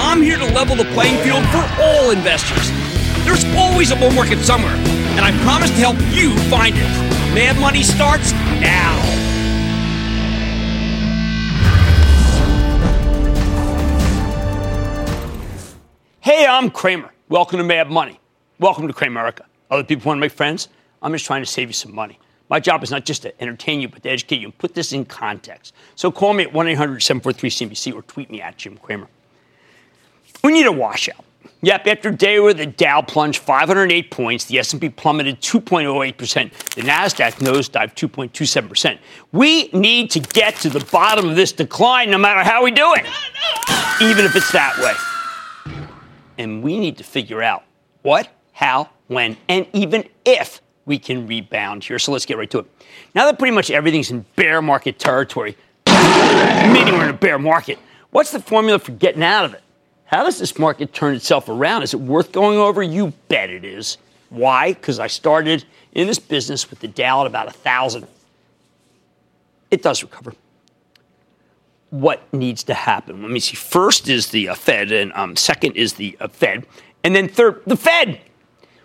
I'm here to level the playing field for all investors. There's always a bull market somewhere, and I promise to help you find it. Mad Money starts now. Hey, I'm Kramer. Welcome to Mad Money. Welcome to Kramerica. Other people want to make friends? I'm just trying to save you some money. My job is not just to entertain you, but to educate you and put this in context. So call me at 1-800-743-CNBC or tweet me at Jim Kramer. We need a washout. Yep, after a day where the Dow plunged 508 points, the S&P plummeted 2.08%, the NASDAQ nosedived 2.27%. We need to get to the bottom of this decline no matter how we do it, even if it's that way. And we need to figure out what, how, when, and even if we can rebound here. So let's get right to it. Now that pretty much everything's in bear market territory, meaning we're in a bear market, what's the formula for getting out of it? How does this market turn itself around? Is it worth going over? You bet it is. Why? Because I started in this business with the Dow at about 1,000. It does recover. What needs to happen? Let me see. First is the Fed, and second is the Fed. And then third, the Fed.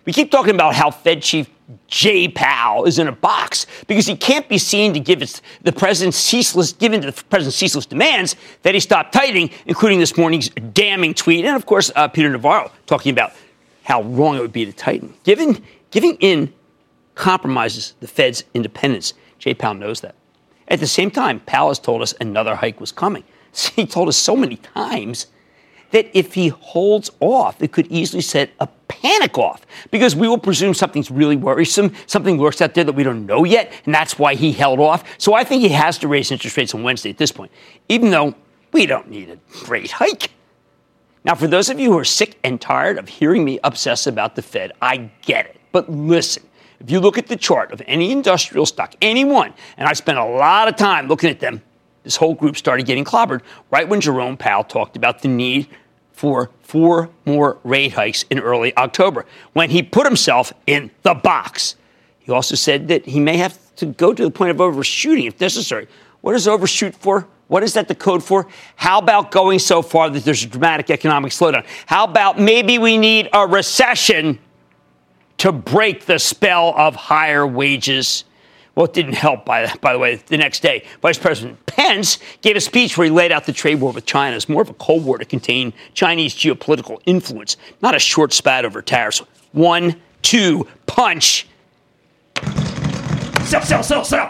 We keep talking about how Fed Chief Jay Powell is in a box because he can't be seen to give in to the president's ceaseless demands that he stop tightening, including this morning's damning tweet. And, of course, Peter Navarro talking about how wrong it would be to tighten. Giving in compromises the Fed's independence. Jay Powell knows that. At the same time, Powell has told us another hike was coming. He told us so many times that if he holds off, it could easily set a panic off because we will presume something's really worrisome, something works out there that we don't know yet, and that's why he held off. So I think he has to raise interest rates on Wednesday at this point, even though we don't need a rate hike. Now, for those of you who are sick and tired of hearing me obsess about the Fed, I get it. But listen. If you look at the chart of any industrial stock, any one, and I spent a lot of time looking at them, this whole group started getting clobbered right when Jerome Powell talked about the need for 4 more rate hikes in early October, when he put himself in the box. He also said that he may have to go to the point of overshooting if necessary. What is overshoot for? What is that the code for? How about going so far that there's a dramatic economic slowdown? How about maybe we need a recession to break the spell of higher wages? Well, it didn't help, by the way, the next day. Vice President Pence gave a speech where he laid out the trade war with China as more of a Cold War to contain Chinese geopolitical influence, not a short spat over tariffs. 1-2 punch. Sell, sell, sell, sell.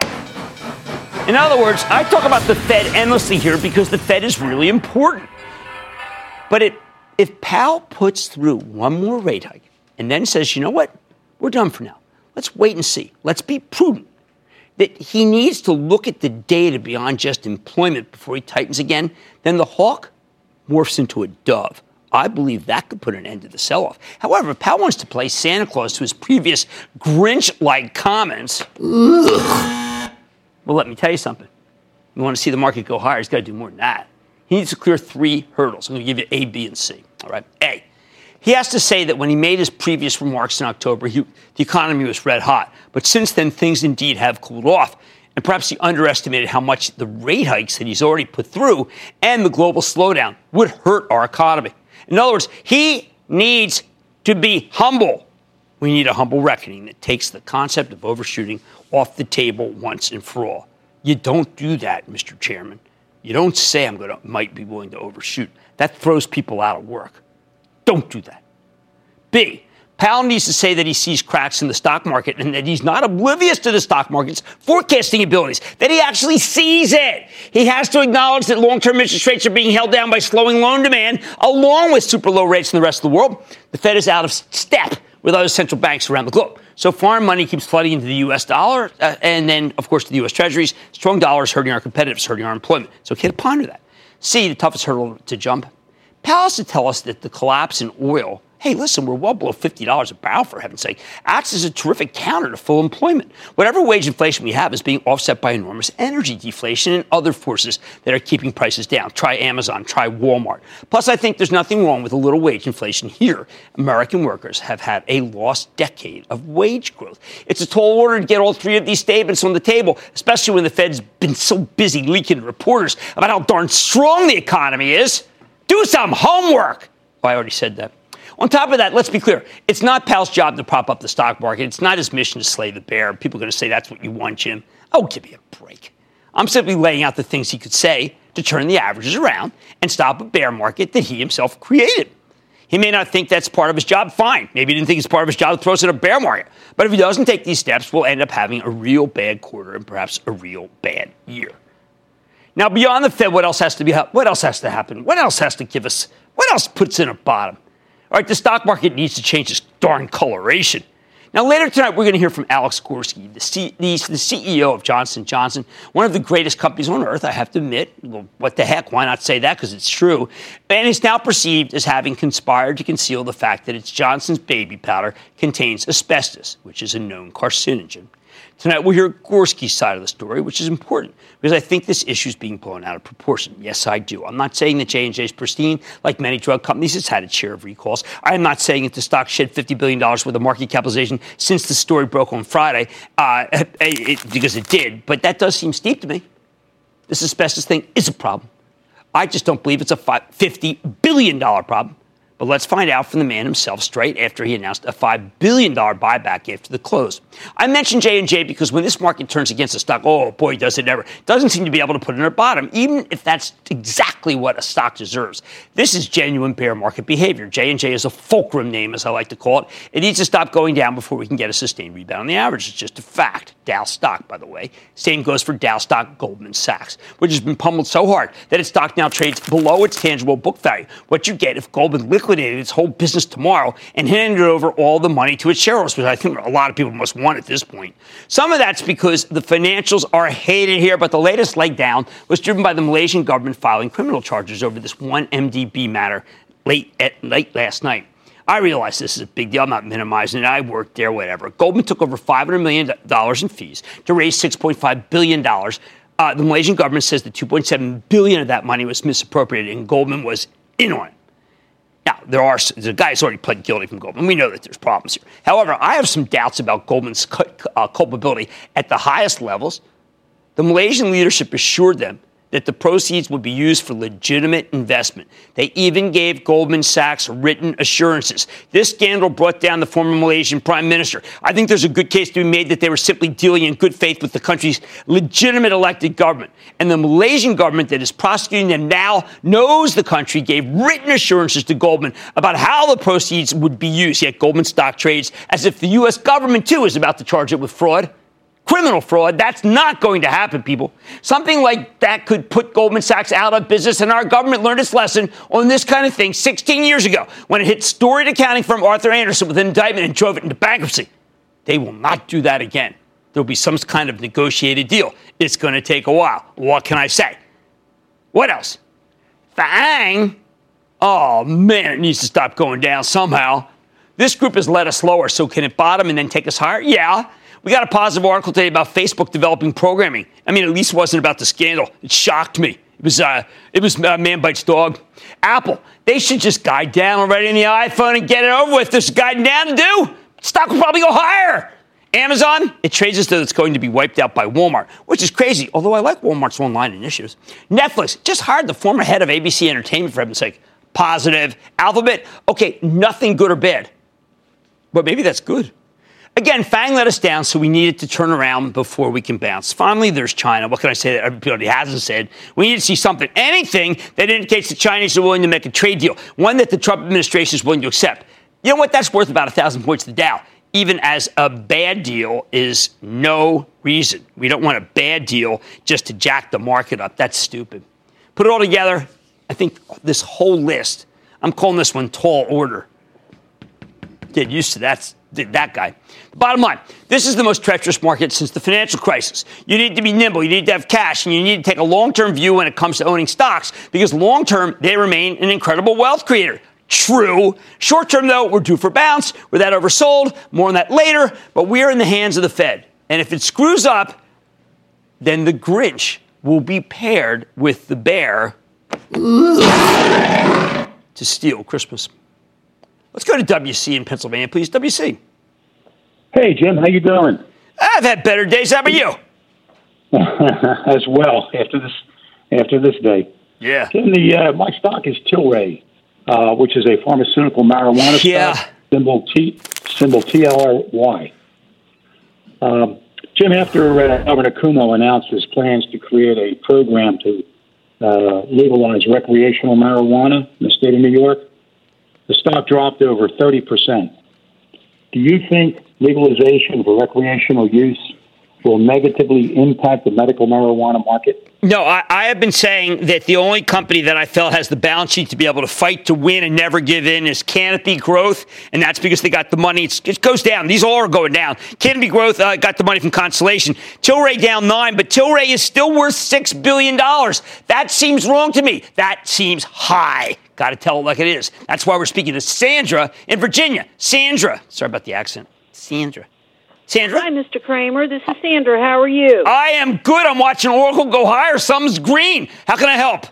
In other words, I talk about the Fed endlessly here because the Fed is really important. But if Powell puts through one more rate hike, and then says, you know what, we're done for now. Let's wait and see. Let's be prudent. That he needs to look at the data beyond just employment before he tightens again. Then the hawk morphs into a dove. I believe that could put an end to the sell-off. However, if Powell wants to play Santa Claus to his previous Grinch-like comments, well, let me tell you something. You want to see the market go higher, he's got to do more than that. He needs to clear 3 hurdles. I'm going to give you A, B, and C. All right. A. He has to say that when he made his previous remarks in October, the economy was red hot. But since then, things indeed have cooled off. And perhaps he underestimated how much the rate hikes that he's already put through and the global slowdown would hurt our economy. In other words, he needs to be humble. We need a humble reckoning that takes the concept of overshooting off the table once and for all. You don't do that, Mr. Chairman. You don't say might be willing to overshoot. That throws people out of work. Don't do that. B, Powell needs to say that he sees cracks in the stock market and that he's not oblivious to the stock market's forecasting abilities, that he actually sees it. He has to acknowledge that long-term interest rates are being held down by slowing loan demand, along with super low rates in the rest of the world. The Fed is out of step with other central banks around the globe. So foreign money keeps flooding into the U.S. dollar and then, of course, to the U.S. treasuries. Strong dollars hurting our competitiveness, hurting our employment. So can't ponder that. C, the toughest hurdle to jump. Powell has to tell us that the collapse in oil, hey, listen, we're well below $50 a barrel, for heaven's sake, acts as a terrific counter to full employment. Whatever wage inflation we have is being offset by enormous energy deflation and other forces that are keeping prices down. Try Amazon, try Walmart. Plus, I think there's nothing wrong with a little wage inflation here. American workers have had a lost decade of wage growth. It's a tall order to get all three of these statements on the table, especially when the Fed's been so busy leaking to reporters about how darn strong the economy is. Do some homework. Oh, I already said that. On top of that, let's be clear. It's not Powell's job to prop up the stock market. It's not his mission to slay the bear. People are going to say, that's what you want, Jim. Oh, give me a break. I'm simply laying out the things he could say to turn the averages around and stop a bear market that he himself created. He may not think that's part of his job. Fine. Maybe he didn't think it's part of his job to throw us in a bear market. But if he doesn't take these steps, we'll end up having a real bad quarter and perhaps a real bad year. Now, beyond the Fed, what else has to happen? What else has to give us? What else puts in a bottom? All right, the stock market needs to change its darn coloration. Now, later tonight, we're going to hear from Alex Gorsky, the CEO of Johnson & Johnson, one of the greatest companies on earth, I have to admit. Well, what the heck? Why not say that? Because it's true. And it's now perceived as having conspired to conceal the fact that its Johnson's baby powder contains asbestos, which is a known carcinogen. Tonight, we'll hear Gorsky's side of the story, which is important, because I think this issue is being blown out of proportion. Yes, I do. I'm not saying that J&J is pristine. Like many drug companies, it's had its share of recalls. I'm not saying that the stock shed $50 billion worth of market capitalization since the story broke on Friday, because it did. But that does seem steep to me. This asbestos thing is a problem. I just don't believe it's a $50 billion problem. But let's find out from the man himself straight after he announced a $5 billion buyback after the close. I mentioned J&J because when this market turns against a stock, oh, boy, does it ever. Doesn't seem to be able to put in a bottom, even if that's exactly what a stock deserves. This is genuine bear market behavior. J&J is a fulcrum name, as I like to call it. It needs to stop going down before we can get a sustained rebound on the average. It's just a fact. Dow stock, by the way. Same goes for Dow stock Goldman Sachs, which has been pummeled so hard that its stock now trades below its tangible book value. What you get if Goldman liquidated its whole business tomorrow and handed over all the money to its shareholders, which I think a lot of people must want at this point. Some of that's because the financials are hated here, but the latest leg down was driven by the Malaysian government filing criminal charges over this one MDB matter late last night. I realize this is a big deal. I'm not minimizing it. I worked there, whatever. Goldman took over $500 million in fees to raise $6.5 billion. The Malaysian government says that $2.7 billion of that money was misappropriated, and Goldman was in on it. Now, the guy's already pled guilty from Goldman. We know that there's problems here. However, I have some doubts about Goldman's culpability at the highest levels. The Malaysian leadership assured them that the proceeds would be used for legitimate investment. They even gave Goldman Sachs written assurances. This scandal brought down the former Malaysian prime minister. I think there's a good case to be made that they were simply dealing in good faith with the country's legitimate elected government. And the Malaysian government that is prosecuting them now knows the country gave written assurances to Goldman about how the proceeds would be used. Yet Goldman stock trades as if the U.S. government, too, is about to charge it with fraud. Criminal fraud. That's not going to happen, people. Something like that could put Goldman Sachs out of business, and our government learned its lesson on this kind of thing 16 years ago when it hit storied accounting firm Arthur Andersen with an indictment and drove it into bankruptcy. They will not do that again. There'll be some kind of negotiated deal. It's going to take a while. What can I say? What else? FAANG. Oh, man, it needs to stop going down somehow. This group has led us lower, so can it bottom and then take us higher? Yeah. We got a positive article today about Facebook developing programming. I mean, at least it wasn't about the scandal. It shocked me. It was Man Bites Dog. Apple, they should just guide down already in the iPhone and get it over with. There's guiding down to do. Stock will probably go higher. Amazon, it trades as though it's going to be wiped out by Walmart, which is crazy, although I like Walmart's online initiatives. Netflix just hired the former head of ABC Entertainment, for heaven's sake. Positive. Alphabet, okay, nothing good or bad. But maybe that's good. Again, FAANG let us down, so we needed to turn around before we can bounce. Finally, there's China. What can I say that everybody hasn't said? We need to see something, anything that indicates the Chinese are willing to make a trade deal, one that the Trump administration is willing to accept. You know what? That's worth about 1,000 points to the Dow. Even as a bad deal is no reason. We don't want a bad deal just to jack the market up. That's stupid. Put it all together. I think this whole list, I'm calling this one tall order. Get used to that guy. Bottom line, this is the most treacherous market since the financial crisis. You need to be nimble. You need to have cash. And you need to take a long-term view when it comes to owning stocks because long-term, they remain an incredible wealth creator. True. Short term, though, we're due for bounce. We're that oversold. More on that later. But we're in the hands of the Fed. And if it screws up, then the Grinch will be paired with the bear to steal Christmas. Let's go to WC in Pennsylvania, please. WC. Hey, Jim. How you doing? I've had better days. How about you? As well, after this day. Yeah. Jim, my stock is Tilray. Which is a pharmaceutical marijuana stock, symbol TLRY. Jim, after Governor Cuomo announced his plans to create a program to legalize recreational marijuana in the state of New York, the stock dropped over 30%. Do you think legalization for recreational use will negatively impact the medical marijuana market? No, I have been saying that the only company that I felt has the balance sheet to be able to fight to win and never give in is Canopy Growth, and that's because they got the money. It goes down. These all are going down. Canopy Growth got the money from Constellation. Tilray down 9, but Tilray is still worth $6 billion. That seems wrong to me. That seems high. Got to tell it like it is. That's why we're speaking to Sandra in Virginia. Sandra. Sorry about the accent. Sandra. Sandra? Hi, Mr. Kramer. This is Sandra. How are you? I am good. I'm watching Oracle go higher. Something's green. How can I help?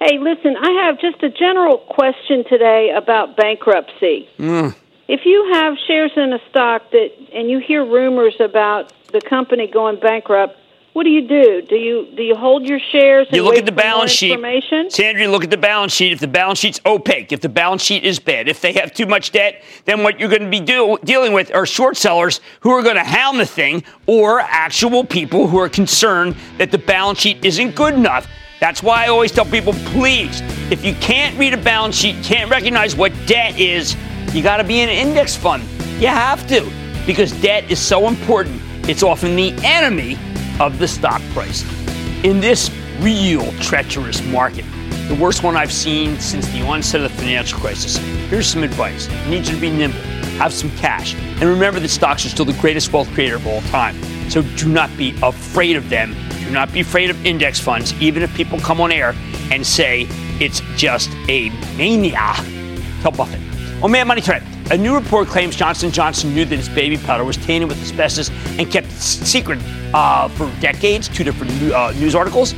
Hey, listen, I have just a general question today about bankruptcy. If you have shares in a stock that, and you hear rumors about the company going bankrupt, what do you do? Do you hold your shares and you look at the balance sheet? Sandra, you look at the balance sheet. If the balance sheet's opaque, if the balance sheet is bad, if they have too much debt, then what you're going to be dealing with are short sellers who are going to hound the thing or actual people who are concerned that the balance sheet isn't good enough. That's why I always tell people, please, if you can't read a balance sheet, can't recognize what debt is, you got to be in an index fund. You have to, because debt is so important. It's often the enemy of the stock price. In this real treacherous market, the worst one I've seen since the onset of the financial crisis, here's some advice. You need to be nimble, have some cash, and remember that stocks are still the greatest wealth creator of all time. So do not be afraid of them. Do not be afraid of index funds, even if people come on air and say it's just a mania. Tell Buffett. On Mad Money tonight, a new report claims Johnson & Johnson knew that its baby powder was tainted with asbestos and kept it secret for decades, two different news articles.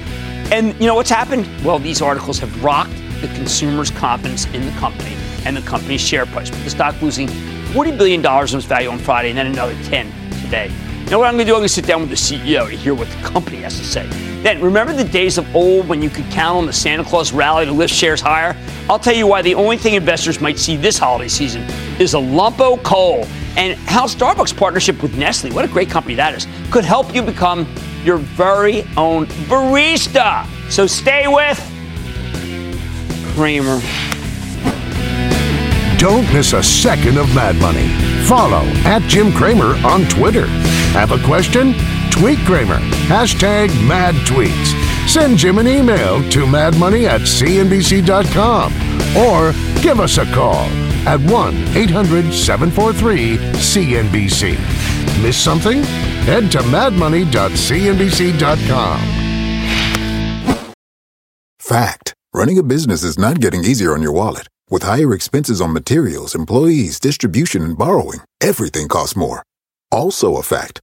And you know what's happened? Well, these articles have rocked the consumer's confidence in the company and the company's share price, with the stock losing $40 billion in its value on Friday and then another 10 today. You know what I'm going to do? I'm going to sit down with the CEO to hear what the company has to say. Then, remember the days of old when you could count on the Santa Claus rally to lift shares higher? I'll tell you why the only thing investors might see this holiday season is a lump of coal, and how Starbucks' partnership with Nestle, what a great company that is, could help you become your very own barista. So stay with Kramer. Don't miss a second of Mad Money. Follow @JimKramer on Twitter. Have a question? Tweet Kramer. #MadTweets. Send Jim an email to madmoney@cnbc.com or give us a call at 1-800-743-CNBC. Miss something? Head to madmoney.cnbc.com. Fact. Running a business is not getting easier on your wallet. With higher expenses on materials, employees, distribution, and borrowing, everything costs more. Also a fact.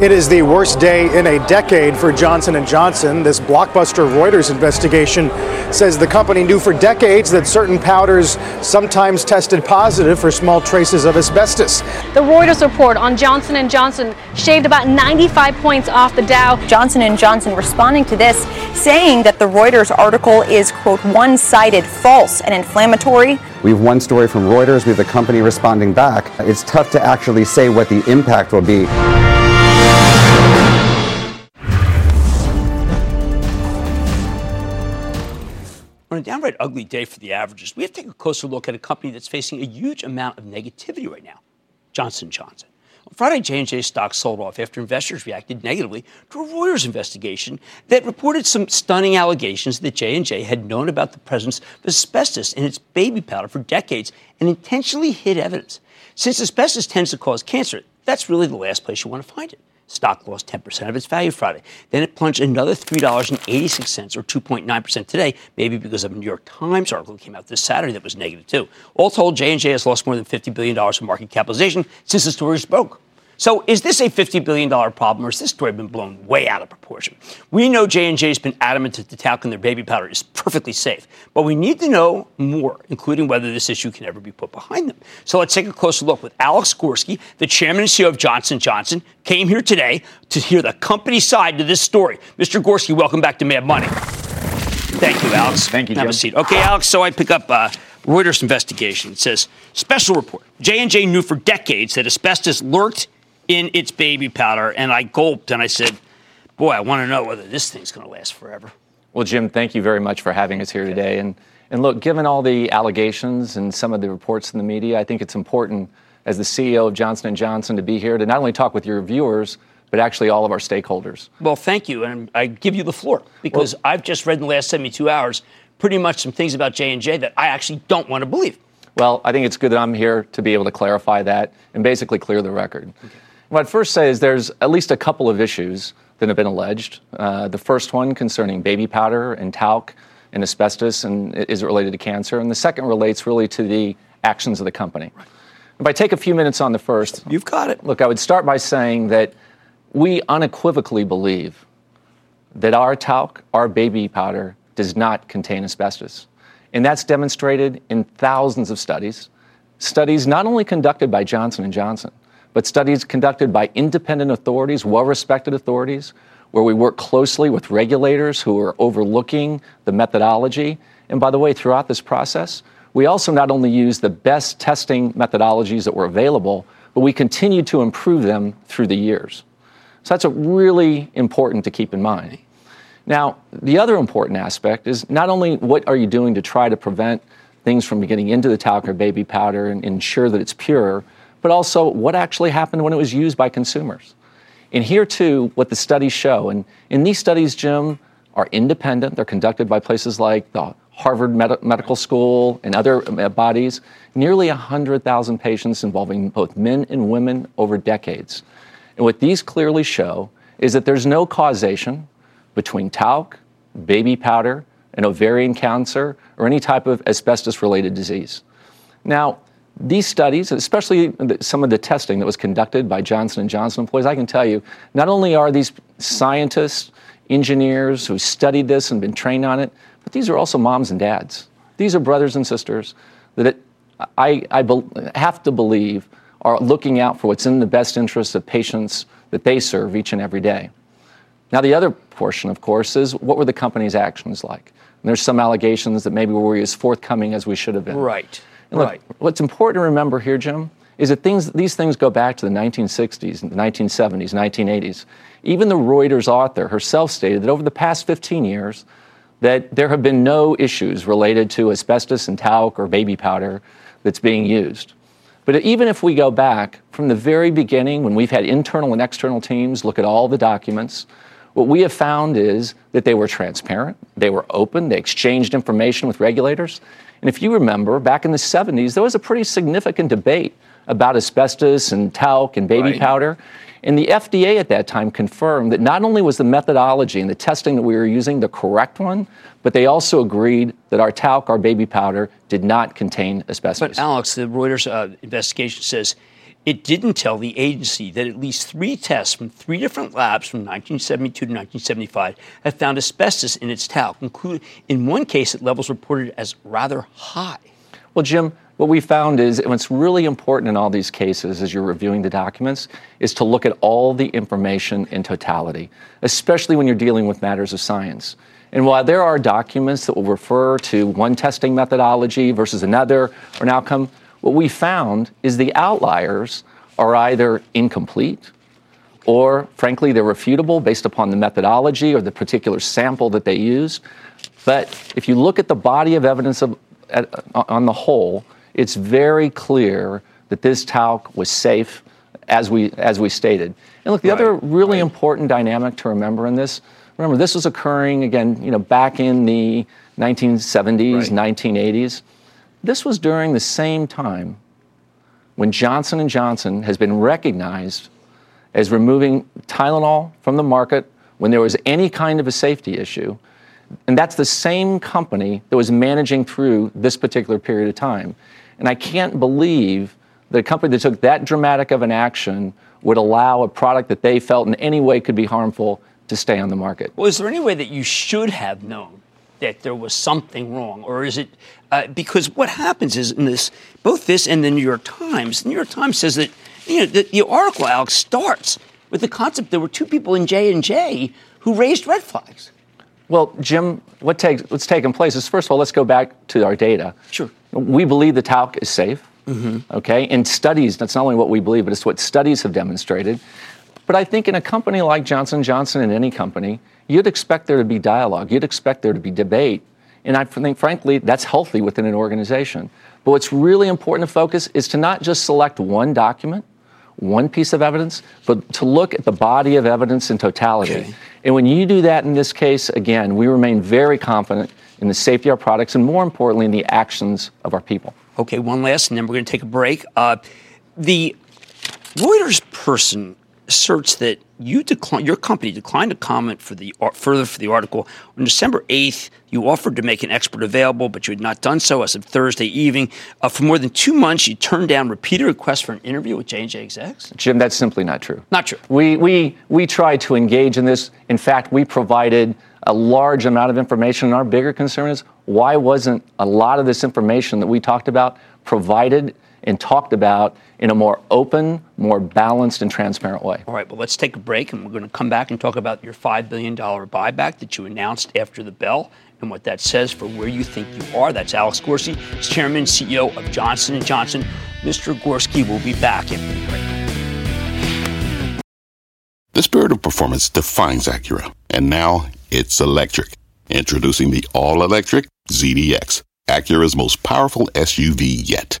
It is the worst day in a decade for Johnson & Johnson. This blockbuster Reuters investigation says the company knew for decades that certain powders sometimes tested positive for small traces of asbestos. The Reuters report on Johnson & Johnson shaved about 95 points off the Dow. Johnson & Johnson responding to this, saying that the Reuters article is, quote, one-sided, false, and inflammatory. We have one story from Reuters. We have the company responding back. It's tough to actually say what the impact will be. On a downright ugly day for the averages, we have to take a closer look at a company that's facing a huge amount of negativity right now, Johnson & Johnson. On Friday, J&J stock sold off after investors reacted negatively to a Reuters investigation that reported some stunning allegations that J&J had known about the presence of asbestos in its baby powder for decades and intentionally hid evidence. Since asbestos tends to cause cancer, that's really the last place you want to find it. Stock lost 10% of its value Friday. Then it plunged another $3.86, or 2.9% today, maybe because of a New York Times article that came out this Saturday that was negative, too. All told, J&J has lost more than $50 billion in market capitalization since the story broke. So is this a $50 billion problem, or has this story been blown way out of proportion? We know J&J's been adamant that the talc in their baby powder is perfectly safe, but we need to know more, including whether this issue can ever be put behind them. So let's take a closer look with Alex Gorsky, the chairman and CEO of Johnson & Johnson, came here today to hear the company side to this story. Mr. Gorsky, welcome back to Mad Money. Thank you, Alex. Thank you, Jim. Have a seat. Okay, Alex, so I pick up Reuters investigation. It says, special report. J&J knew for decades that asbestos lurked in its baby powder, and I gulped, and I said, boy, I want to know whether this thing's going to last forever. Well, Jim, thank you very much for having us here today. And look, given all the allegations and some of the reports in the media, I think it's important as the CEO of Johnson & Johnson to be here to not only talk with your viewers, but actually all of our stakeholders. Well, thank you, and I give you the floor, because I've just read in the last 72 hours pretty much some things about J&J that I actually don't want to believe. Well, I think it's good that I'm here to be able to clarify that and basically clear the record. Okay. What I'd first say is there's at least a couple of issues that have been alleged. The first one concerning baby powder and talc and asbestos, and is it related to cancer? And the second relates really to the actions of the company. Right. If I take a few minutes on the first. You've got it. Look, I would start by saying that we unequivocally believe that our talc, our baby powder, does not contain asbestos. And that's demonstrated in thousands of studies, studies not only conducted by Johnson & Johnson, but studies conducted by independent authorities, well-respected authorities, where we work closely with regulators who are overlooking the methodology. And by the way, throughout this process, we also not only use the best testing methodologies that were available, but we continue to improve them through the years. So that's really important to keep in mind. Now, the other important aspect is not only what are you doing to try to prevent things from getting into the talc or baby powder and ensure that it's pure, but also what actually happened when it was used by consumers. And here, too, what the studies show, and in these studies, Jim, are independent. They're conducted by places like the Harvard Medical School and other bodies, nearly 100,000 patients involving both men and women over decades. And what these clearly show is that there's no causation between talc, baby powder, and ovarian cancer, or any type of asbestos-related disease. Now, these studies, especially some of the testing that was conducted by Johnson & Johnson employees, I can tell you, not only are these scientists, engineers who studied this and been trained on it, but these are also moms and dads. These are brothers and sisters that I have to believe are looking out for what's in the best interest of patients that they serve each and every day. Now, the other portion, of course, is what were the company's actions like? And there's some allegations that maybe we were as forthcoming as we should have been. Right. And look, right. What's important to remember here, Jim, is that these things go back to the 1960s, and the 1970s, 1980s. Even the Reuters author herself stated that over the past 15 years, that there have been no issues related to asbestos and talc or baby powder that's being used. But even if we go back from the very beginning, when we've had internal and external teams look at all the documents, what we have found is that they were transparent, they were open, they exchanged information with regulators. And if you remember, back in the 70s, there was a pretty significant debate about asbestos and talc and baby powder. And the FDA at that time confirmed that not only was the methodology and the testing that we were using the correct one, but they also agreed that our talc, our baby powder, did not contain asbestos. But Alex, the Reuters investigation says it didn't tell the agency that at least 3 tests from 3 different labs from 1972 to 1975 had found asbestos in its talc, including in one case at levels reported as rather high. Well, Jim, what we found is, and what's really important in all these cases as you're reviewing the documents, is to look at all the information in totality, especially when you're dealing with matters of science. And while there are documents that will refer to one testing methodology versus another or an outcome, what we found is the outliers are either incomplete or, frankly, they're refutable based upon the methodology or the particular sample that they used. But if you look at the body of evidence on the whole, it's very clear that this talc was safe, as we stated. And look, the other really important dynamic to remember in this, remember this was occurring, again, back in the 1970s, 1980s. This was during the same time when Johnson & Johnson has been recognized as removing Tylenol from the market when there was any kind of a safety issue. And that's the same company that was managing through this particular period of time. And I can't believe that a company that took that dramatic of an action would allow a product that they felt in any way could be harmful to stay on the market. Well, is there any way that you should have known that there was something wrong, or is it because what happens is in this, both this and the New York Times. The New York Times says that the article, Alex, starts with the concept there were 2 people in J&J who raised red flags. Well, Jim, what's taken place is, first of all, let's go back to our data. Sure, we believe the talc is safe. Mm-hmm. Okay, and studies. That's not only what we believe, but it's what studies have demonstrated. But I think in a company like Johnson & Johnson and any company, you'd expect there to be dialogue. You'd expect there to be debate. And I think, frankly, that's healthy within an organization. But what's really important to focus is to not just select one document, one piece of evidence, but to look at the body of evidence in totality. Okay. And when you do that in this case, again, we remain very confident in the safety of our products and, more importantly, in the actions of our people. Okay, one last, and then we're going to take a break. The Reuters person asserts that your company declined to comment further for the article. On December 8th, you offered to make an expert available, but you had not done so as of Thursday evening. For more than 2 months, you turned down repeated requests for an interview with J&J execs. Jim, that's simply not true. Not true. We tried to engage in this. In fact, we provided a large amount of information, and our bigger concern is, why wasn't a lot of this information that we talked about provided and talked about in a more open, more balanced, and transparent way? All right, well, let's take a break, and we're going to come back and talk about your $5 billion buyback that you announced after the bell and what that says for where you think you are. That's Alex Gorsky, Chairman and CEO of Johnson & Johnson. Mr. Gorsky will be back after the break. The spirit of performance defines Acura, and now it's electric. Introducing the all-electric ZDX, Acura's most powerful SUV yet.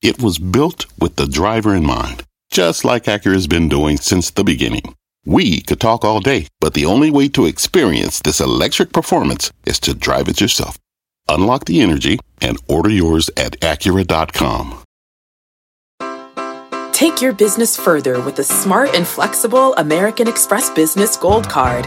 It was built with the driver in mind, just like Acura's been doing since the beginning. We could talk all day, but the only way to experience this electric performance is to drive it yourself. Unlock the energy and order yours at Acura.com. Take your business further with the smart and flexible American Express Business Gold Card.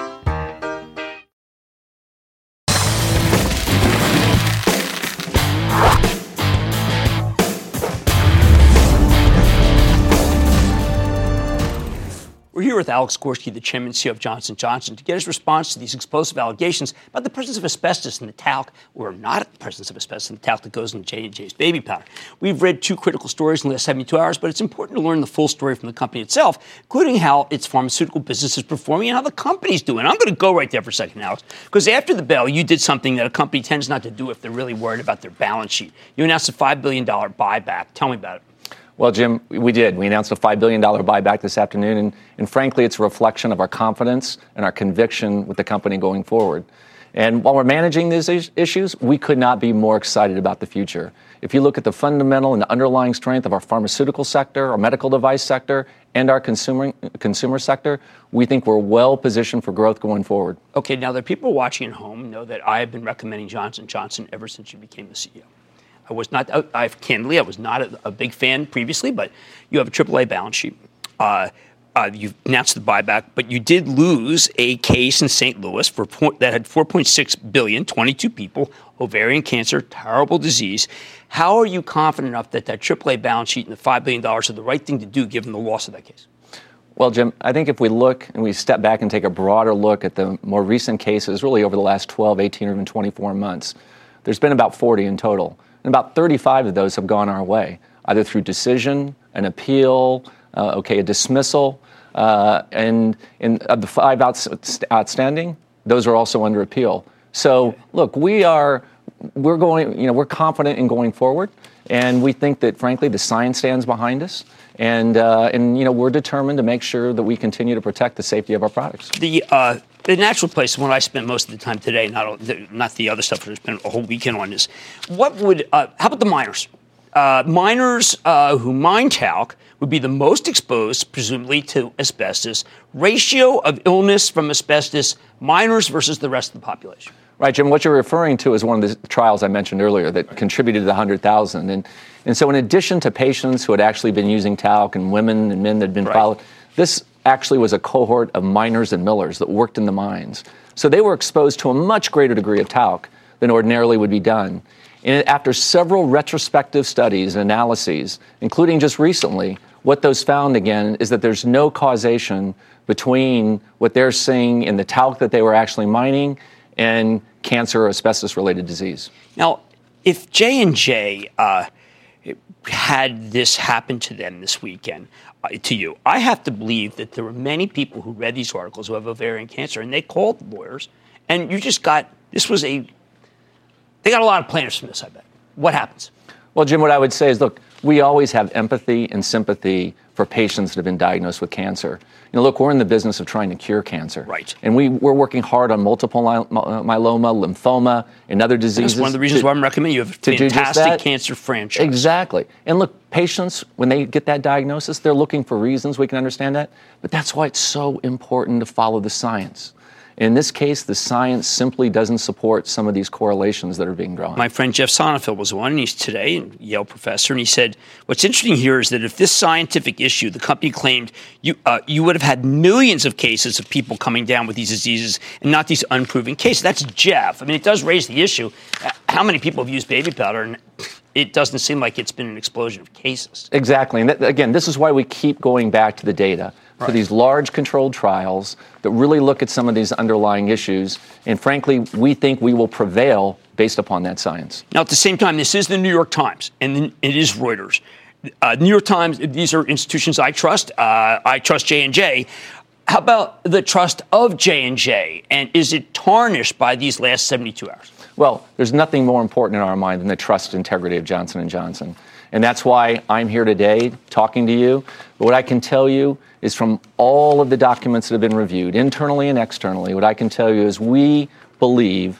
We're here with Alex Gorsky, the chairman and CEO of Johnson & Johnson, to get his response to these explosive allegations about the presence of asbestos in the talc, or not the presence of asbestos in the talc that goes into J&J's baby powder. We've read 2 critical stories in the last 72 hours, but it's important to learn the full story from the company itself, including how its pharmaceutical business is performing and how the company's doing. I'm going to go right there for a second, Alex, because after the bell, you did something that a company tends not to do if they're really worried about their balance sheet. You announced a $5 billion buyback. Tell me about it. Well, Jim, we did. We announced a $5 billion buyback this afternoon, and frankly, it's a reflection of our confidence and our conviction with the company going forward. And while we're managing these issues, we could not be more excited about the future. If you look at the fundamental and the underlying strength of our pharmaceutical sector, our medical device sector, and our consumer sector, we think we're well positioned for growth going forward. Okay, now the people watching at home know that I have been recommending Johnson & Johnson ever since you became the CEO. I was not a big fan previously, but you have a AAA balance sheet. You've announced the buyback, but you did lose a case in St. Louis that had $4.6 billion, 22 people, ovarian cancer, terrible disease. How are you confident enough that AAA balance sheet and the $5 billion are the right thing to do given the loss of that case? Well, Jim, I think if we look and we step back and take a broader look at the more recent cases, really over the last 12, 18, or even 24 months, there's been about 40 in total. And about 35 of those have gone our way, either through decision, an appeal, a dismissal, and of the 5 outstanding, those are also under appeal. So, look, we're confident in going forward, and we think that, frankly, the science stands behind us. And we're determined to make sure that we continue to protect the safety of our products. The natural place, the one I spent most of the time today, not the other stuff, I spent a whole weekend on this. How about the miners? Miners who mine talc would be the most exposed, presumably, to asbestos. Ratio of illness from asbestos, miners versus the rest of the population. Right, Jim, what you're referring to is one of the trials I mentioned earlier that contributed to the 100,000. And so in addition to patients who had actually been using talc and women and men that had been followed, this actually was a cohort of miners and millers that worked in the mines. So they were exposed to a much greater degree of talc than ordinarily would be done. And after several retrospective studies and analyses, including just recently, what those found, again, is that there's no causation between what they're seeing in the talc that they were actually mining and cancer or asbestos-related disease. Now, if J&J had this happen to them this weekend, to you, I have to believe that there were many people who read these articles who have ovarian cancer, and they called the lawyers, and they got a lot of plaintiffs from this, I bet. What happens? Well, Jim, what I would say is, look, we always have empathy and sympathy for patients that have been diagnosed with cancer. You know, look, we're in the business of trying to cure cancer. Right. And we're working hard on multiple myeloma, lymphoma, and other diseases. That's one of the reasons why I'm recommending you have a fantastic cancer franchise. Exactly. And look, patients, when they get that diagnosis, they're looking for reasons. We can understand that. But that's why it's so important to follow the science. In this case, the science simply doesn't support some of these correlations that are being drawn. My friend Jeff Sonnenfeld was one, and he's today a Yale professor, and he said, what's interesting here is that if this scientific issue, the company claimed, you would have had millions of cases of people coming down with these diseases and not these unproven cases. That's Jeff. I mean, it does raise the issue. How many people have used baby powder? And it doesn't seem like it's been an explosion of cases. Exactly. And again, this is why we keep going back to the data. For these large controlled trials that really look at some of these underlying issues. And frankly, we think we will prevail based upon that science. Now, at the same time, this is the New York Times, and it is Reuters. New York Times, these are institutions I trust. I trust J&J. How about the trust of J&J? And is it tarnished by these last 72 hours? Well, there's nothing more important in our mind than the trust integrity of Johnson & Johnson. And that's why I'm here today talking to you. But what I can tell you is from all of the documents that have been reviewed, internally and externally, what I can tell you is we believe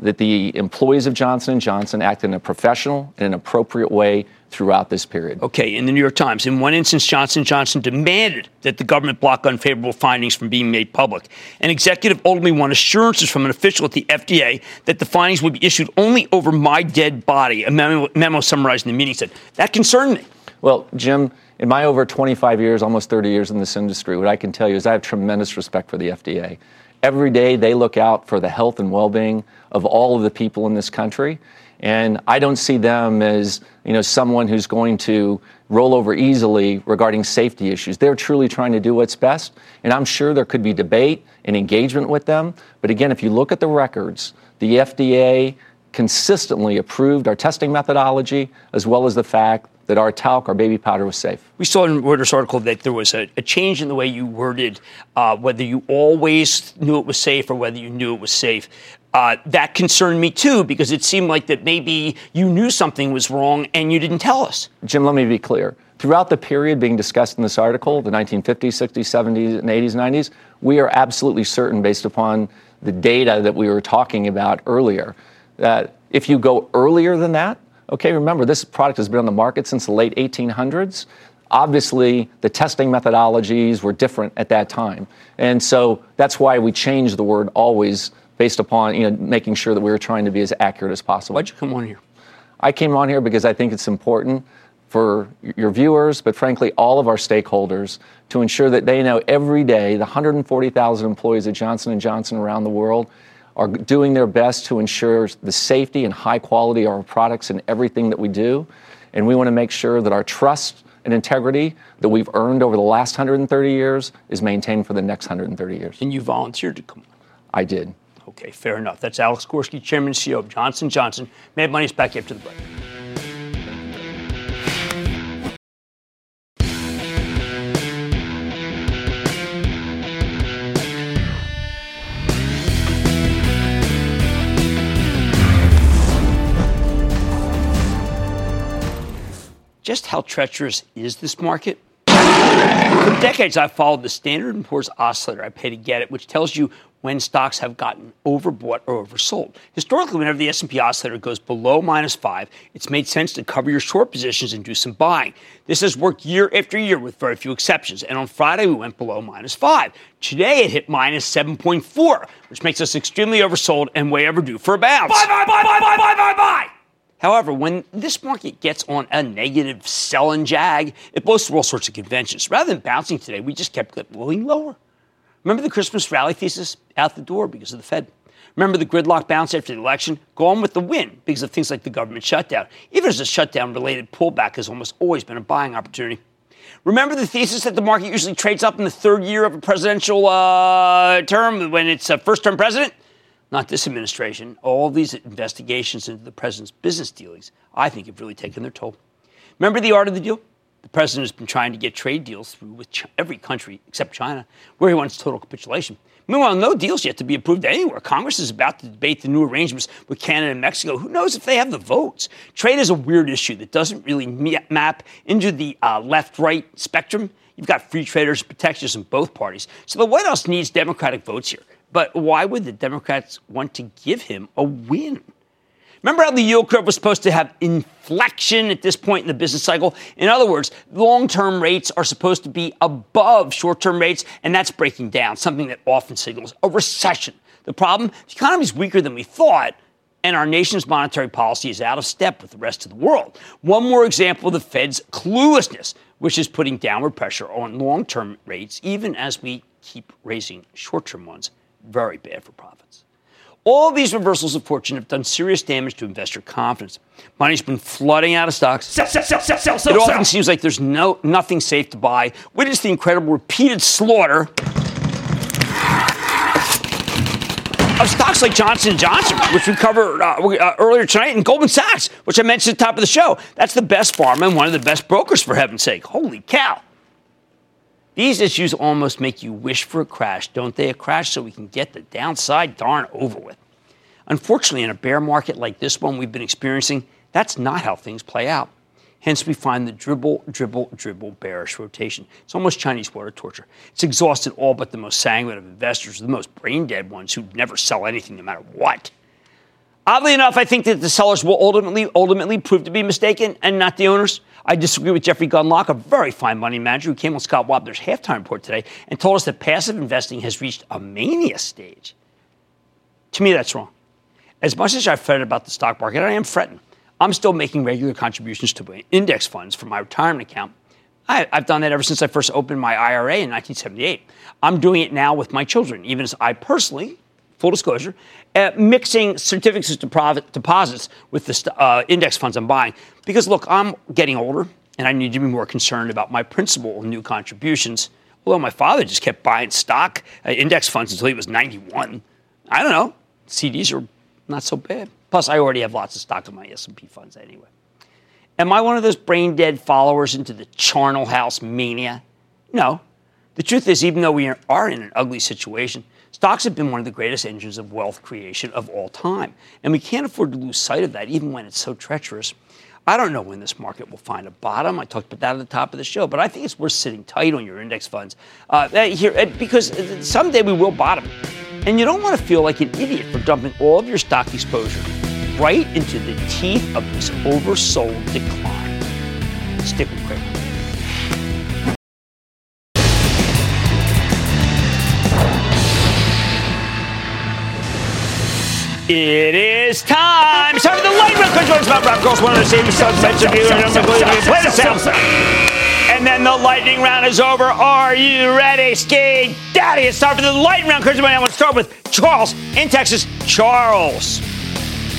that the employees of Johnson & Johnson acted in a professional and an appropriate way throughout this period. Okay, in the New York Times, in one instance, Johnson & Johnson demanded that the government block unfavorable findings from being made public. An executive ultimately won assurances from an official at the FDA that the findings would be issued only over my dead body, a memo summarizing the meeting said. That concerned me. Well, Jim, in my over 25 years, almost 30 years in this industry, what I can tell you is I have tremendous respect for the FDA. Every day they look out for the health and well-being of all of the people in this country. And I don't see them as, someone who's going to roll over easily regarding safety issues. They're truly trying to do what's best. And I'm sure there could be debate and engagement with them. But again, if you look at the records, the FDA consistently approved our testing methodology, as well as the fact that our talc, our baby powder, was safe. We saw in Reuters article that there was a change in the way you worded whether you always knew it was safe or whether you knew it was safe. That concerned me, too, because it seemed like that maybe you knew something was wrong and you didn't tell us. Jim, let me be clear. Throughout the period being discussed in this article, the 1950s, 60s, 70s, and 80s, 90s, we are absolutely certain, based upon the data that we were talking about earlier, that if you go earlier than that, okay, remember, this product has been on the market since the late 1800s. Obviously, the testing methodologies were different at that time. And so that's why we changed the word always based upon making sure that we were trying to be as accurate as possible. Why'd you come on here? I came on here because I think it's important for your viewers, but frankly, all of our stakeholders, to ensure that they know every day the 140,000 employees at Johnson & Johnson around the world are doing their best to ensure the safety and high quality of our products in everything that we do. And we want to make sure that our trust and integrity that we've earned over the last 130 years is maintained for the next 130 years. And you volunteered to come on. I did. Okay, fair enough. That's Alex Gorsky, Chairman and CEO of Johnson & Johnson. Mad Money's back after the break. Just how treacherous is this market? For decades, I've followed the Standard & Poor's oscillator. I pay to get it, which tells you when stocks have gotten overbought or oversold. Historically, whenever the S&P oscillator goes below -5, it's made sense to cover your short positions and do some buying. This has worked year after year with very few exceptions. And on Friday, we went below -5. Today, it hit -7.4, which makes us extremely oversold and way overdue for a bounce. Buy, buy, buy, buy, buy, buy, buy, buy! However, when this market gets on a negative selling jag, it blows through all sorts of conventions. Rather than bouncing today, we just kept going lower. Remember the Christmas rally thesis? Out the door because of the Fed. Remember the gridlock bounce after the election? Gone with the wind because of things like the government shutdown. Even as a shutdown-related pullback has almost always been a buying opportunity. Remember the thesis that the market usually trades up in the third year of a presidential term when it's a first-term president? Not this administration. All these investigations into the president's business dealings, I think, have really taken their toll. Remember the art of the deal? The president has been trying to get trade deals through with every country except China, where he wants total capitulation. Meanwhile, no deals yet to be approved anywhere. Congress is about to debate the new arrangements with Canada and Mexico. Who knows if they have the votes? Trade is a weird issue that doesn't really map into the left-right spectrum. You've got free traders and protectionists in both parties. So the White House needs Democratic votes here. But why would the Democrats want to give him a win? Remember how the yield curve was supposed to have inflection at this point in the business cycle? In other words, long-term rates are supposed to be above short-term rates, and that's breaking down, something that often signals a recession. The problem, the economy is weaker than we thought, and our nation's monetary policy is out of step with the rest of the world. One more example of the Fed's cluelessness, which is putting downward pressure on long-term rates, even as we keep raising short-term ones. Very bad for profits. All these reversals of fortune have done serious damage to investor confidence. Money's been flooding out of stocks. Sell. It often seems like there's nothing safe to buy. Witness the incredible repeated slaughter of stocks like Johnson & Johnson, which we covered earlier tonight, and Goldman Sachs, which I mentioned at the top of the show. That's the best pharma and one of the best brokers, for heaven's sake. Holy cow. These issues almost make you wish for a crash, don't they? A crash so we can get the downside darn over with. Unfortunately, in a bear market like this one we've been experiencing, that's not how things play out. Hence, we find the dribble bearish rotation. It's almost Chinese water torture. It's exhausted all but the most sanguine of investors, the most brain-dead ones who'd never sell anything no matter what. Oddly enough, I think that the sellers will ultimately prove to be mistaken and not the owners. I disagree with Jeffrey Gundlach, a very fine money manager who came on Scott Wapner's halftime report today and told us that passive investing has reached a mania stage. To me, that's wrong. As much as I fret about the stock market, I am fretting. I'm still making regular contributions to my index funds from my retirement account. I've done that ever since I first opened my IRA in 1978. I'm doing it now with my children, even as I personally, full disclosure, mixing certificates of deposits with the index funds I'm buying. Because, look, I'm getting older, and I need to be more concerned about my principal and new contributions. Although my father just kept buying stock index funds until he was 91. I don't know. CDs are not so bad. Plus, I already have lots of stock in my S&P funds anyway. Am I one of those brain-dead followers into the charnel house mania? No. The truth is, even though we are in an ugly situation, stocks have been one of the greatest engines of wealth creation of all time, and we can't afford to lose sight of that even when it's so treacherous. I don't know when this market will find a bottom. I talked about that at the top of the show, but I think it's worth sitting tight on your index funds here because someday we will bottom. And you don't want to feel like an idiot for dumping all of your stock exposure right into the teeth of this oversold decline. Stick with Kramer. It is time. It's time for the light round. Questions about Rob Gross, one of the safest sunsets of you. And then the lightning round is over. Are you ready, Ski Daddy? It's time for the lightning round. Questions about I want to start with Charles in Texas. Charles,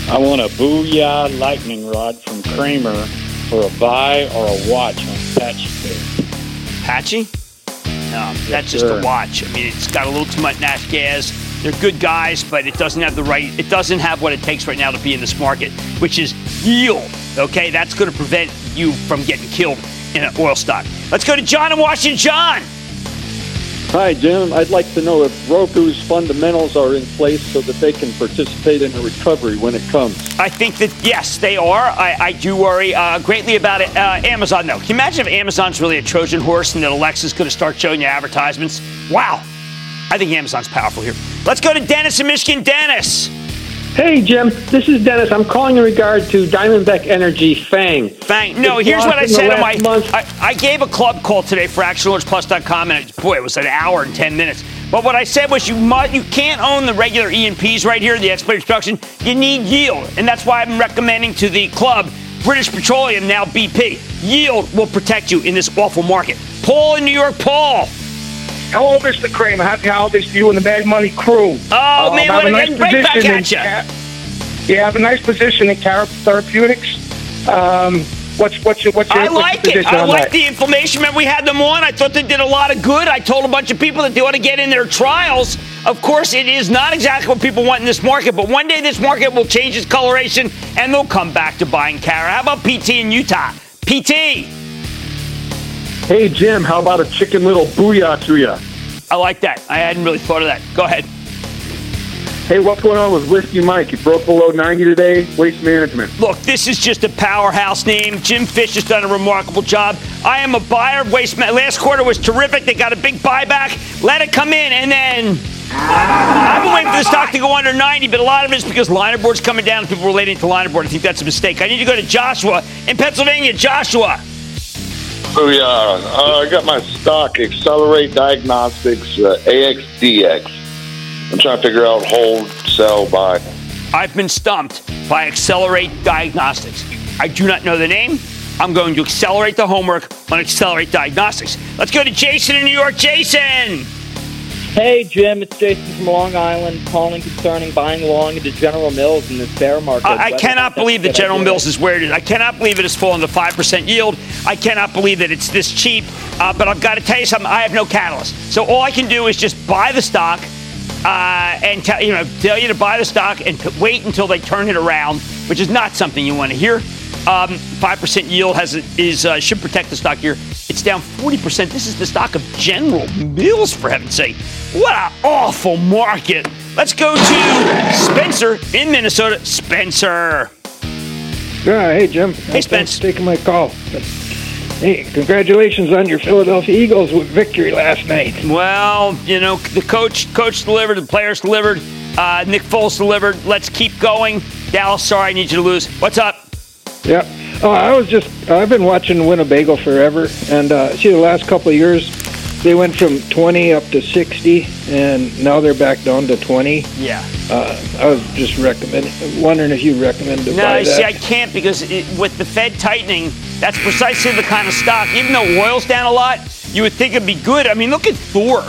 I want a booyah lightning rod from Kramer for a buy or a watch on Patchy. Patchy? No, yes, that's just a watch. I mean, it's got a little too much natural gas. They're good guys, but it doesn't have it doesn't have what it takes right now to be in this market, which is yield. Okay, that's going to prevent you from getting killed in an oil stock. Let's go to John in Washington. John. Hi, Jim. I'd like to know if Roku's fundamentals are in place so that they can participate in a recovery when it comes. I think that, yes, they are. I do worry greatly about it. Amazon, though. Can you imagine if Amazon's really a Trojan horse and that Alexa's going to start showing you advertisements? Wow. I think Amazon's powerful here. Let's go to Dennis in Michigan. Dennis. Hey, Jim. This is Dennis. I'm calling in regard to Diamondback Energy FAANG. FAANG. No, here's what I said on my – I gave a club call today for ActionAlertsPlus.com, and it was an hour and 10 minutes. But what I said was you can't own the regular E&Ps right here, the exploitation production. You need yield, and that's why I'm recommending to the club British Petroleum, now BP. Yield will protect you in this awful market. Paul in New York. Paul. Hello, Mr. Kramer. Happy holidays to you and the Mad Money crew. Oh, man, we're getting right back at you. Yeah, I have a nice position in Carib Therapeutics. What's your position on that? I like the information. Man, we had them on. I thought they did a lot of good. I told a bunch of people that they ought to get in their trials. Of course, it is not exactly what people want in this market, but one day this market will change its coloration, and they'll come back to buying Carib. How about PT in Utah? PT. Hey, Jim, how about a chicken little booyah to you? I like that. I hadn't really thought of that. Go ahead. Hey, what's going on with Whiskey Mike? He broke below 90 today. Waste Management. Look, this is just a powerhouse name. Jim Fish has done a remarkable job. I am a buyer of Waste Management. Last quarter was terrific. They got a big buyback. Let it come in, and then I've been waiting for the stock to go under 90, but a lot of it is because liner board's coming down and people relating to liner board. I think that's a mistake. I need to go to Joshua in Pennsylvania. Joshua. Booyah. I got my stock, Accelerate Diagnostics, AXDX. I'm trying to figure out hold, sell, buy. I've been stumped by Accelerate Diagnostics. I do not know the name. I'm going to accelerate the homework on Accelerate Diagnostics. Let's go to Jason in New York. Jason! Hey, Jim. It's Jason from Long Island calling concerning buying long into General Mills in this bear market. I cannot believe that General Mills is where it is. I cannot believe it has fallen to 5% yield. I cannot believe that it's this cheap. But I've got to tell you something. I have no catalyst. So all I can do is just buy the stock. And tell you to buy the stock and wait until they turn it around, which is not something you want to hear. 5% yield should protect the stock here. It's down 40%. This is the stock of General Mills, for heaven's sake. What an awful market. Let's go to Spencer in Minnesota. Spencer. Yeah, hey, Jim. Hey, Spence. Thanks for taking my call. Hey, congratulations on your Philadelphia Eagles with victory last night. Well, the coach delivered, the players delivered, Nick Foles delivered. Let's keep going. Dallas, sorry, I need you to lose. What's up? Yeah. I've been watching Winnebago forever, and the last couple of years, they went from 20 up to 60, and now they're back down to 20. Yeah. I was just wondering if you recommend to buy that. No, I can't because with the Fed tightening, that's precisely the kind of stock. Even though oil's down a lot, you would think it'd be good. I mean, look at Thor.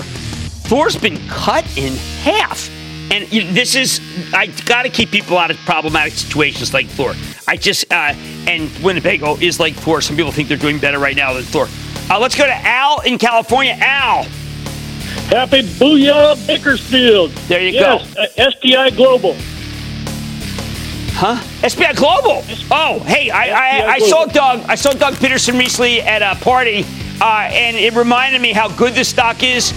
Thor's been cut in half. And this is, I got to keep people out of problematic situations like Thor. And Winnebago is like Thor. Some people think they're doing better right now than Thor. Let's go to Al in California. Al. Happy Booyah Bakersfield. There you go. SPI Global. Huh? SPI Global. Oh, hey, I saw Doug. I saw Doug Peterson recently at a party, and it reminded me how good this stock is.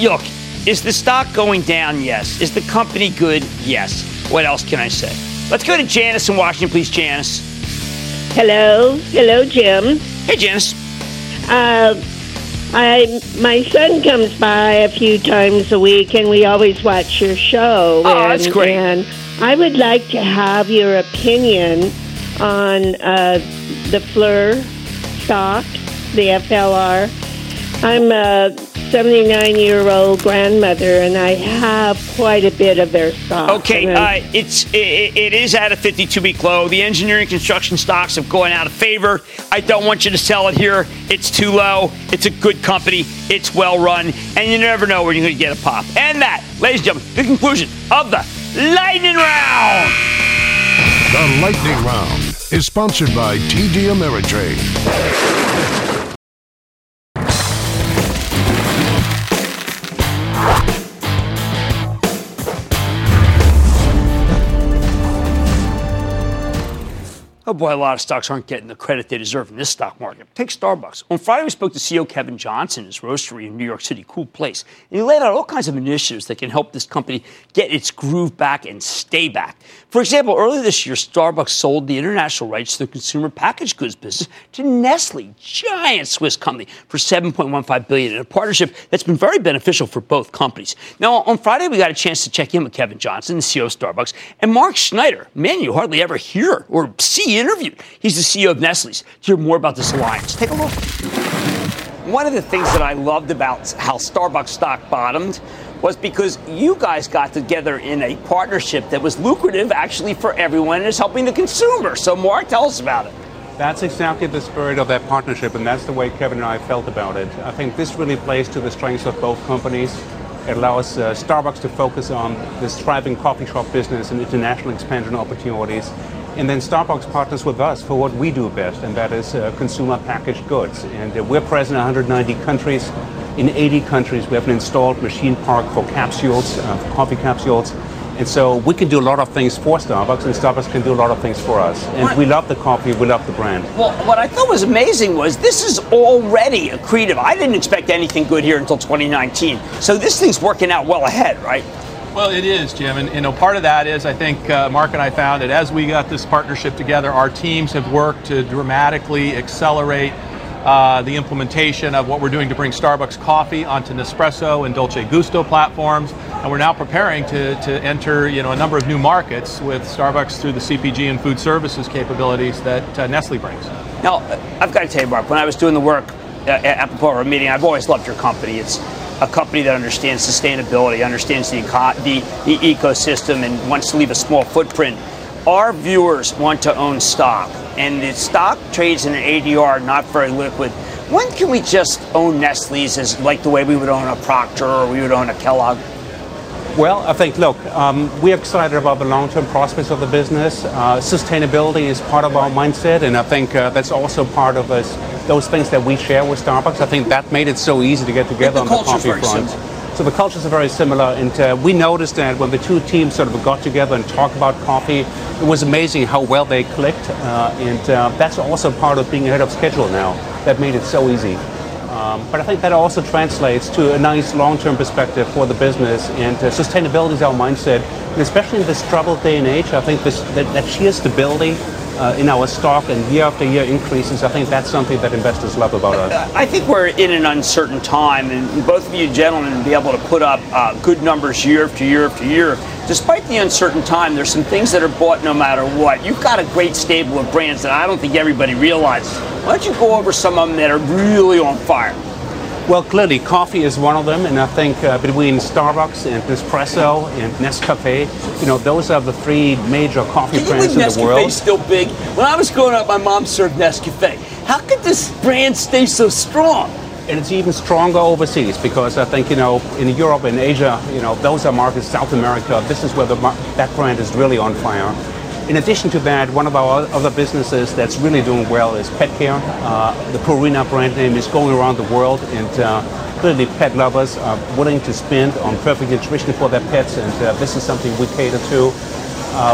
Look, is the stock going down? Yes. Is the company good? Yes. What else can I say? Let's go to Janice in Washington, please, Janice. Hello. Hello, Jim. Hey, Janice. My son comes by a few times a week, and we always watch your show. Oh, that's great. And I would like to have your opinion on the FLIR stock, the FLR. I'm a 79-year-old grandmother, and I have quite a bit of their stock. Okay, it is at a 52-week low. The engineering construction stocks have gone out of favor. I don't want you to sell it here. It's too low. It's a good company. It's well-run. And you never know when you're going to get a pop. And that, ladies and gentlemen, the conclusion of the Lightning Round. The Lightning Round is sponsored by TD Ameritrade. Oh, boy, a lot of stocks aren't getting the credit they deserve in this stock market. Take Starbucks. On Friday, we spoke to CEO Kevin Johnson, his roastery in New York City, cool place. And he laid out all kinds of initiatives that can help this company get its groove back and stay back. For example, earlier this year, Starbucks sold the international rights to the consumer packaged goods business to Nestle, giant Swiss company, for $7.15 billion in a partnership that's been very beneficial for both companies. Now, on Friday, we got a chance to check in with Kevin Johnson, the CEO of Starbucks, and Mark Schneider, man you hardly ever hear or see interviewed. He's the CEO of Nestle's. To hear more about this alliance, take a look. One of the things that I loved about how Starbucks stock bottomed was because you guys got together in a partnership that was lucrative actually for everyone and is helping the consumer. So Mark, tell us about it. That's exactly the spirit of that partnership, and that's the way Kevin and I felt about it. I think this really plays to the strengths of both companies. It allows Starbucks to focus on this thriving coffee shop business and international expansion opportunities. And then Starbucks partners with us for what we do best, and that is consumer packaged goods. And we're present in 190 countries. In 80 countries, we have an installed machine park for capsules, for coffee capsules. And so we can do a lot of things for Starbucks, and Starbucks can do a lot of things for us. And we love the coffee. We love the brand. Well, what I thought was amazing was this is already accretive. I didn't expect anything good here until 2019. So this thing's working out well ahead, right? Well, it is, Jim, and part of that is I think Mark and I found that as we got this partnership together, our teams have worked to dramatically accelerate the implementation of what we're doing to bring Starbucks coffee onto Nespresso and Dolce Gusto platforms. and we're now preparing to enter, you know, a number of new markets with Starbucks through the CPG and food services capabilities that Nestle brings. Now, I've got to tell you, Mark, when I was doing the work at the Portland meeting, I've always loved your company. It's a company that understands sustainability, understands the ecosystem, and wants to leave a small footprint. Our viewers want to own stock, and the stock trades in an ADR not very liquid. When can we just own Nestle's as like the way we would own a Procter or we would own a Kellogg? Well, I think, look, we're excited about the long-term prospects of the business. Sustainability is part of our mindset, and I think that's also part of us, those things that we share with Starbucks. I think that made it so easy to get together on the coffee front. So the cultures are very similar, and we noticed that when the two teams sort of got together and talked about coffee, it was amazing how well they clicked, and that's also part of being ahead of schedule now. That made it so easy. But I think that also translates to a nice long-term perspective for the business, and sustainability is our mindset, and especially in this troubled day and age, I think that sheer stability in our stock and year after year increases, I think that's something that investors love about us. I think we're in an uncertain time, and both of you gentlemen be able to put up good numbers year after year after year. Despite the uncertain time, there's some things that are bought no matter what. You've got a great stable of brands that I don't think everybody realizes. Why don't you go over some of them that are really on fire? Well, clearly, coffee is one of them, and I think between Starbucks and Nespresso and Nescafe, you know, those are the three major coffee brands in the world. Nescafe's still big. When I was growing up, my mom served Nescafe. How could this brand stay so strong? And it's even stronger overseas because I think, you know, in Europe and Asia, you know, those are markets, South America, this is where that brand is really on fire. In addition to that, one of our other businesses that's really doing well is pet care. The Purina brand name is going around the world, and clearly pet lovers are willing to spend on perfect nutrition for their pets, and this is something we cater to.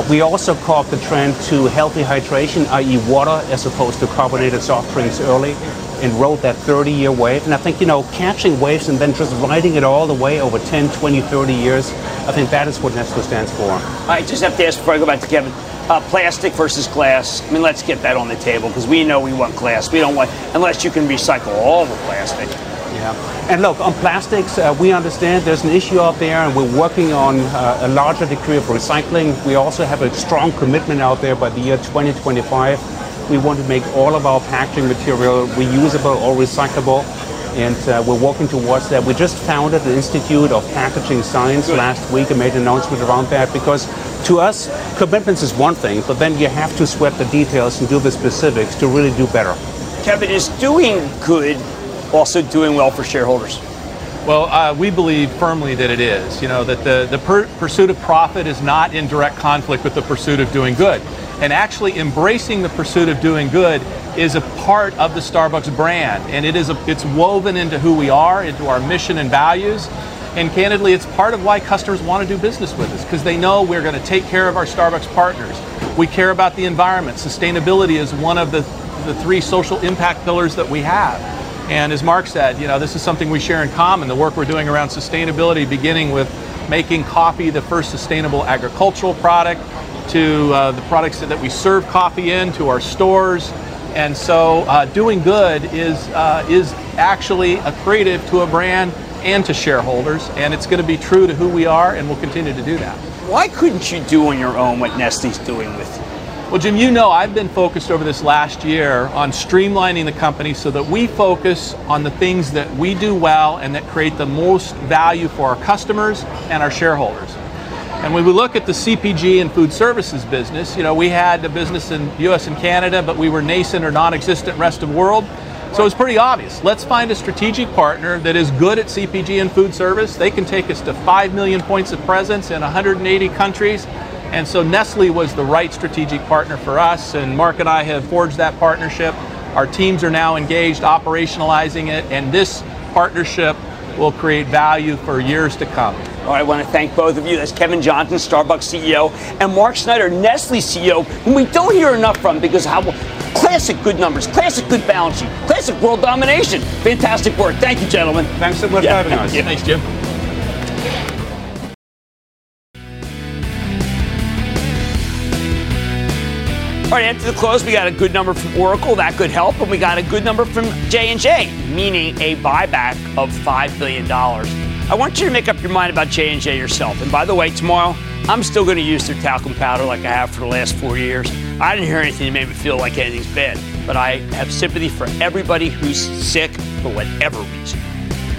We also caught the trend to healthy hydration, i.e. water, as opposed to carbonated soft drinks early, and rode that 30-year wave. And I think, you know, catching waves and then just riding it all the way over 10, 20, 30 years, I think that is what Nestle stands for. I just have to ask before I go back to Kevin. Plastic versus glass. I mean, let's get that on the table because we know we want glass. We don't want, unless you can recycle all the plastic. Yeah. And look, on plastics, we understand there's an issue out there, and we're working on a larger degree of recycling. We also have a strong commitment out there by the year 2025. We want to make all of our packaging material reusable or recyclable, and we're working towards that. We just founded the Institute of Packaging Science last week and made an announcement around that because to us, commitments is one thing, but then you have to sweat the details and do the specifics to really do better. Kevin, is doing good also doing well for shareholders? Well, we believe firmly that it is. You know, that the pursuit of profit is not in direct conflict with the pursuit of doing good. And actually embracing the pursuit of doing good is a part of the Starbucks brand. And it is it's woven into who we are, into our mission and values. And candidly, it's part of why customers want to do business with us, because they know we're going to take care of our Starbucks partners. We care about the environment. Sustainability is one of the three social impact pillars that we have. And as Mark said, you know, this is something we share in common, the work we're doing around sustainability, beginning with making coffee the first sustainable agricultural product, to the products that we serve coffee in, to our stores. And so doing good is actually accretive to a brand and to shareholders, and it's going to be true to who we are, and we'll continue to do that. Why couldn't you do on your own what Nestle's doing with you? Well, Jim, you know I've been focused over this last year on streamlining the company so that we focus on the things that we do well and that create the most value for our customers and our shareholders. And when we look at the CPG and food services business, you know, we had a business in the US and Canada, but we were nascent or non-existent rest of world. So it's pretty obvious. Let's find a strategic partner that is good at CPG and food service. They can take us to 5 million points of presence in 180 countries. And so Nestle was the right strategic partner for us, and Mark and I have forged that partnership. Our teams are now engaged, operationalizing it, and this partnership will create value for years to come. All right, I want to thank both of you. That's Kevin Johnson, Starbucks CEO, and Mark Snyder, Nestle CEO, whom we don't hear enough from because how classic good numbers, classic good balance sheet, classic world domination. Fantastic work. Thank you, gentlemen. Thanks so much for having us. Yeah. Thanks, Jim. All right, after the close, we got a good number from Oracle. That could help. And we got a good number from J&J, meaning a buyback of $5 billion. I want you to make up your mind about J&J yourself. And by the way, tomorrow, I'm still going to use their talcum powder like I have for the last 4 years. I didn't hear anything that made me feel like anything's bad, but I have sympathy for everybody who's sick for whatever reason.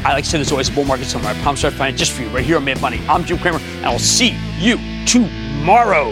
Alex said there's always a bull market somewhere. I promise I'll find it just for you right here on Mad Money. I'm Jim Cramer, and I'll see you tomorrow.